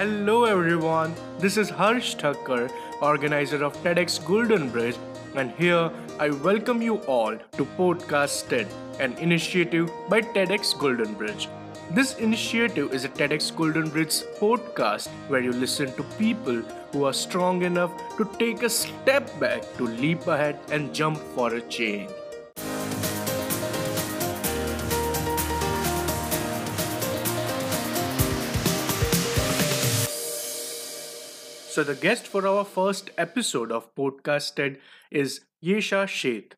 Hello everyone, this is Harsh Thakkar, organizer of TEDx Golden Bridge, and here I welcome you all to podcastTED, an initiative by TEDx Golden Bridge. This initiative is a TEDx Golden Bridge podcast where you listen to people who are strong enough to take a step back to leap ahead and jump for a change. So the guest for our first episode of podcastTED is Yesha Sheth.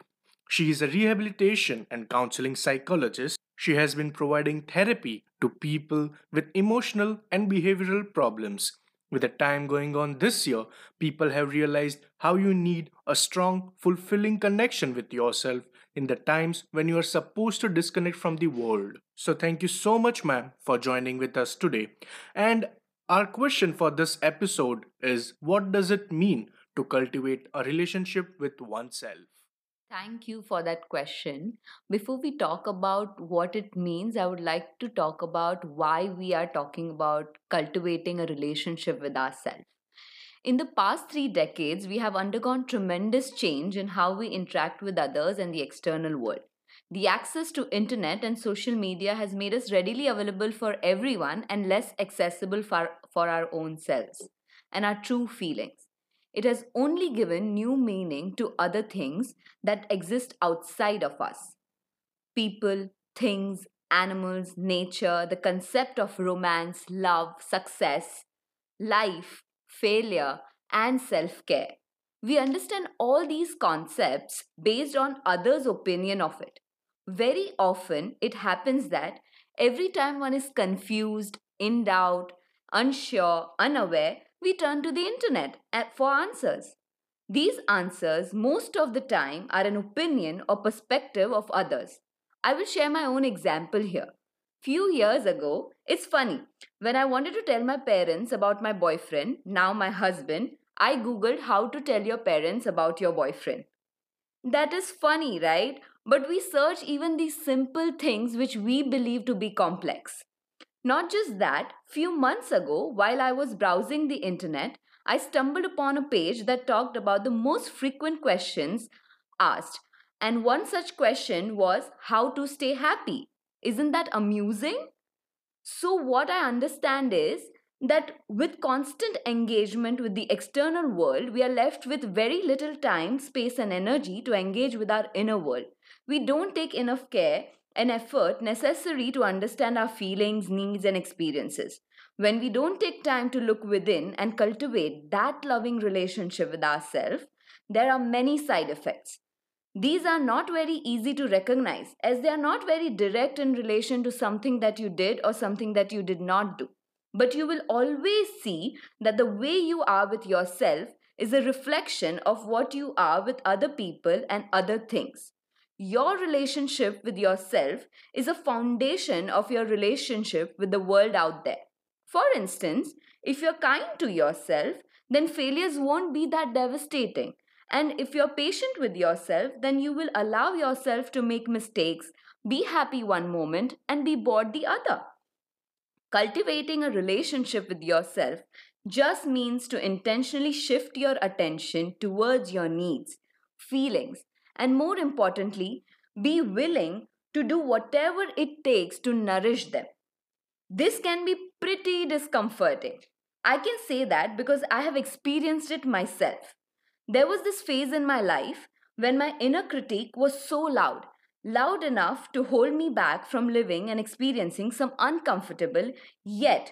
She is a rehabilitation and counseling psychologist. She has been providing therapy to people with emotional and behavioral problems. With the time going on this year, people have realized how you need a strong, fulfilling connection with yourself in the times when you are supposed to disconnect from the world. So thank you so much, ma'am, for joining with us today. And our question for this episode is, what does it mean to cultivate a relationship with oneself? Thank you for that question. Before we talk about what it means, I would like to talk about why we are talking about cultivating a relationship with ourselves. In the past 3 decades, we have undergone tremendous change in how we interact with others and the external world. The access to internet and social media has made us readily available for everyone and less accessible for our own selves and our true feelings. It has only given new meaning to other things that exist outside of us. People, things, animals, nature, the concept of romance, love, success, life, failure, and self-care. We understand all these concepts based on others' opinion of it. Very often, it happens that every time one is confused, in doubt, unsure, unaware, we turn to the internet for answers. These answers, most of the time, are an opinion or perspective of others. I will share my own example here. Few years ago, it's funny, when I wanted to tell my parents about my boyfriend, now my husband, I googled how to tell your parents about your boyfriend. That is funny, right? But we search even these simple things which we believe to be complex. Not just that, few months ago, while I was browsing the internet, I stumbled upon a page that talked about the most frequent questions asked. And one such question was, how to stay happy? Isn't that amusing? So what I understand is that with constant engagement with the external world, we are left with very little time, space, and energy to engage with our inner world. We don't take enough care and effort necessary to understand our feelings, needs, and experiences. When we don't take time to look within and cultivate that loving relationship with ourselves, there are many side effects. These are not very easy to recognize as they are not very direct in relation to something that you did or something that you did not do. But you will always see that the way you are with yourself is a reflection of what you are with other people and other things. Your relationship with yourself is a foundation of your relationship with the world out there. For instance, if you're kind to yourself, then failures won't be that devastating. And if you're patient with yourself, then you will allow yourself to make mistakes, be happy one moment, and be bored the other. Cultivating a relationship with yourself just means to intentionally shift your attention towards your needs, feelings, and more importantly, be willing to do whatever it takes to nourish them. This can be pretty discomforting. I can say that because I have experienced it myself. There was this phase in my life when my inner critique was so loud enough to hold me back from living and experiencing some uncomfortable, yet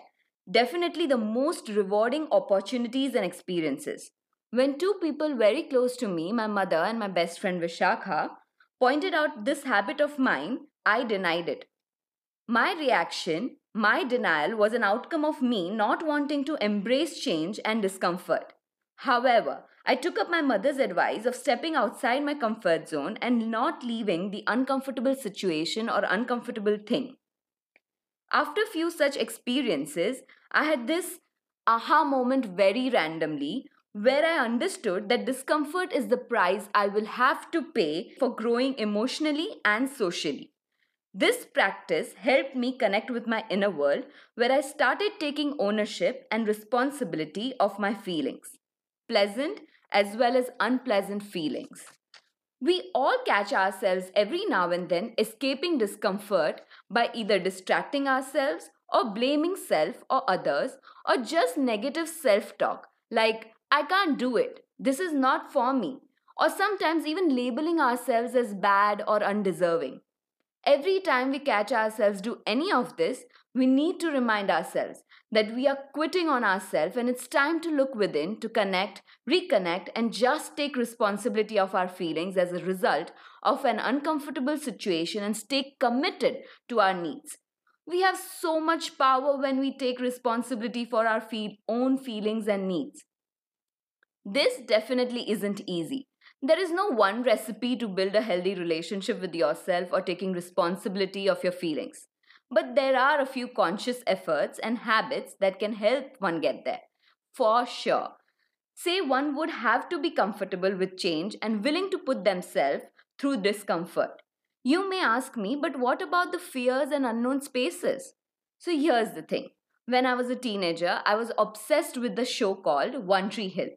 definitely the most rewarding opportunities and experiences. When two people very close to me, my mother and my best friend Vishakha, pointed out this habit of mine, I denied it. My reaction, my denial was an outcome of me not wanting to embrace change and discomfort. However, I took up my mother's advice of stepping outside my comfort zone and not leaving the uncomfortable situation or uncomfortable thing. After a few such experiences, I had this aha moment very randomly, where I understood that discomfort is the price I will have to pay for growing emotionally and socially. This practice helped me connect with my inner world, where I started taking ownership and responsibility of my feelings, pleasant as well as unpleasant feelings. We all catch ourselves every now and then escaping discomfort by either distracting ourselves or blaming self or others, or just negative self-talk like, I can't do it, this is not for me, or sometimes even labeling ourselves as bad or undeserving. Every time we catch ourselves do any of this, we need to remind ourselves that we are quitting on ourselves, and it's time to look within to connect, reconnect, and just take responsibility of our feelings as a result of an uncomfortable situation and stay committed to our needs. We have so much power when we take responsibility for our own feelings and needs. This definitely isn't easy. There is no one recipe to build a healthy relationship with yourself or taking responsibility of your feelings. But there are a few conscious efforts and habits that can help one get there, for sure. Say one would have to be comfortable with change and willing to put themselves through discomfort. You may ask me, but what about the fears and unknown spaces? So here's the thing. When I was a teenager, I was obsessed with the show called One Tree Hill.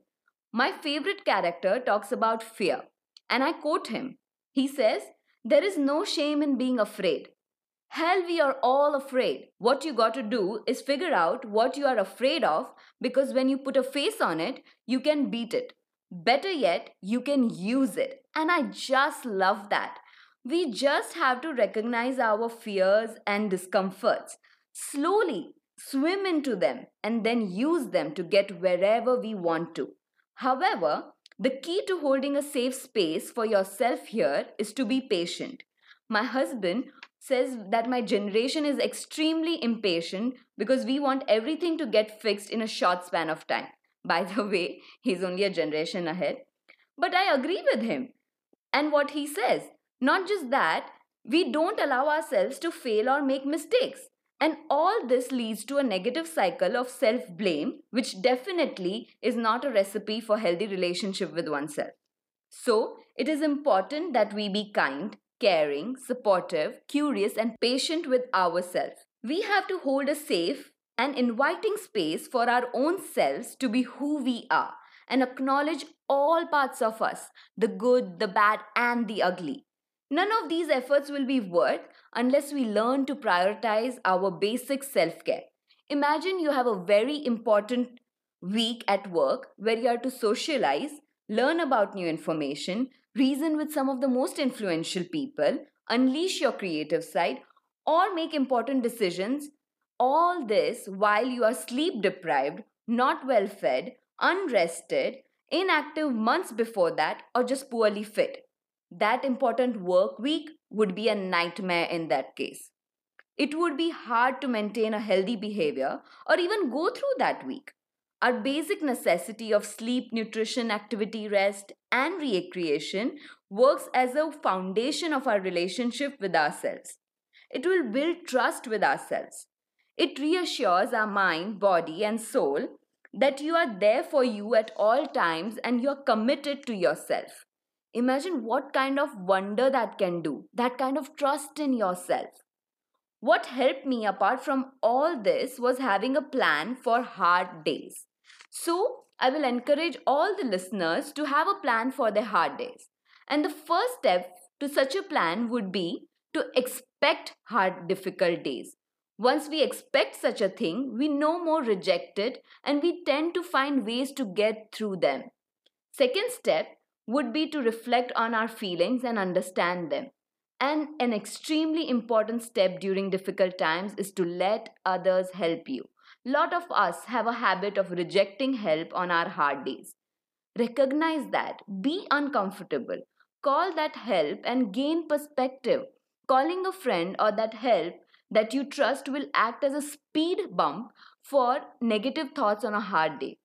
My favorite character talks about fear, and I quote him. He says, "There is no shame in being afraid." Hell, we are all afraid. What you got to do is figure out what you are afraid of, because when you put a face on it, you can beat it. Better yet, you can use it. And I just love that. We just have to recognize our fears and discomforts. Slowly swim into them and then use them to get wherever we want to. However, the key to holding a safe space for yourself here is to be patient. My husband says that my generation is extremely impatient because we want everything to get fixed in a short span of time. By the way, he's only a generation ahead. But I agree with him and what he says. Not just that, we don't allow ourselves to fail or make mistakes. And all this leads to a negative cycle of self-blame, which definitely is not a recipe for healthy relationship with oneself. So, it is important that we be kind, caring, supportive, curious, and patient with ourselves. We have to hold a safe and inviting space for our own selves to be who we are and acknowledge all parts of us, the good, the bad, and the ugly. None of these efforts will be worth unless we learn to prioritize our basic self-care. Imagine you have a very important week at work where you are to socialize, learn about new information, reason with some of the most influential people, unleash your creative side, or make important decisions. All this while you are sleep-deprived, not well-fed, unrested, inactive months before that, or just poorly fit. That important work week would be a nightmare in that case. It would be hard to maintain a healthy behavior or even go through that week. Our basic necessity of sleep, nutrition, activity, rest, and recreation works as a foundation of our relationship with ourselves. It will build trust with ourselves. It reassures our mind, body, and soul that you are there for you at all times and you are committed to yourself. Imagine what kind of wonder that can do, that kind of trust in yourself. What helped me apart from all this was having a plan for hard days. So, I will encourage all the listeners to have a plan for their hard days. And the first step to such a plan would be to expect hard, difficult days. Once we expect such a thing, we no more reject it and we tend to find ways to get through them. Second step would be to reflect on our feelings and understand them. And an extremely important step during difficult times is to let others help you. Lot of us have a habit of rejecting help on our hard days. Recognize that. Be uncomfortable. Call that help and gain perspective. Calling a friend or that help that you trust will act as a speed bump for negative thoughts on a hard day.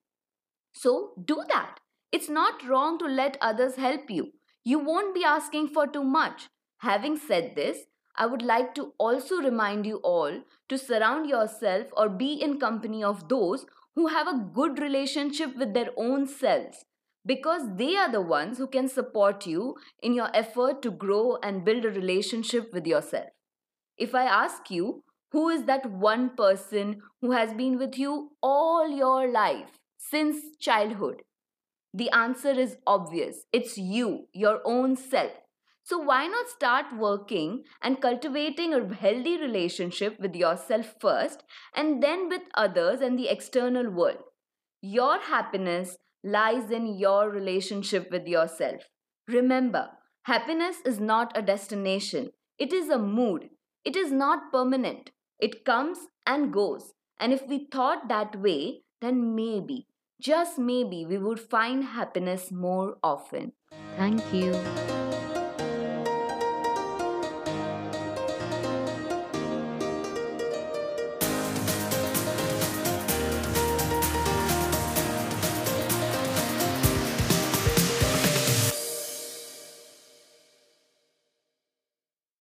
So do that. It's not wrong to let others help you. You won't be asking for too much. Having said this, I would like to also remind you all to surround yourself or be in company of those who have a good relationship with their own selves, because they are the ones who can support you in your effort to grow and build a relationship with yourself. If I ask you, who is that one person who has been with you all your life, since childhood? The answer is obvious. It's you, your own self. So why not start working and cultivating a healthy relationship with yourself first and then with others and the external world? Your happiness lies in your relationship with yourself. Remember, happiness is not a destination. It is a mood. It is not permanent. It comes and goes. And if we thought that way, then maybe, just maybe, we would find happiness more often. Thank you.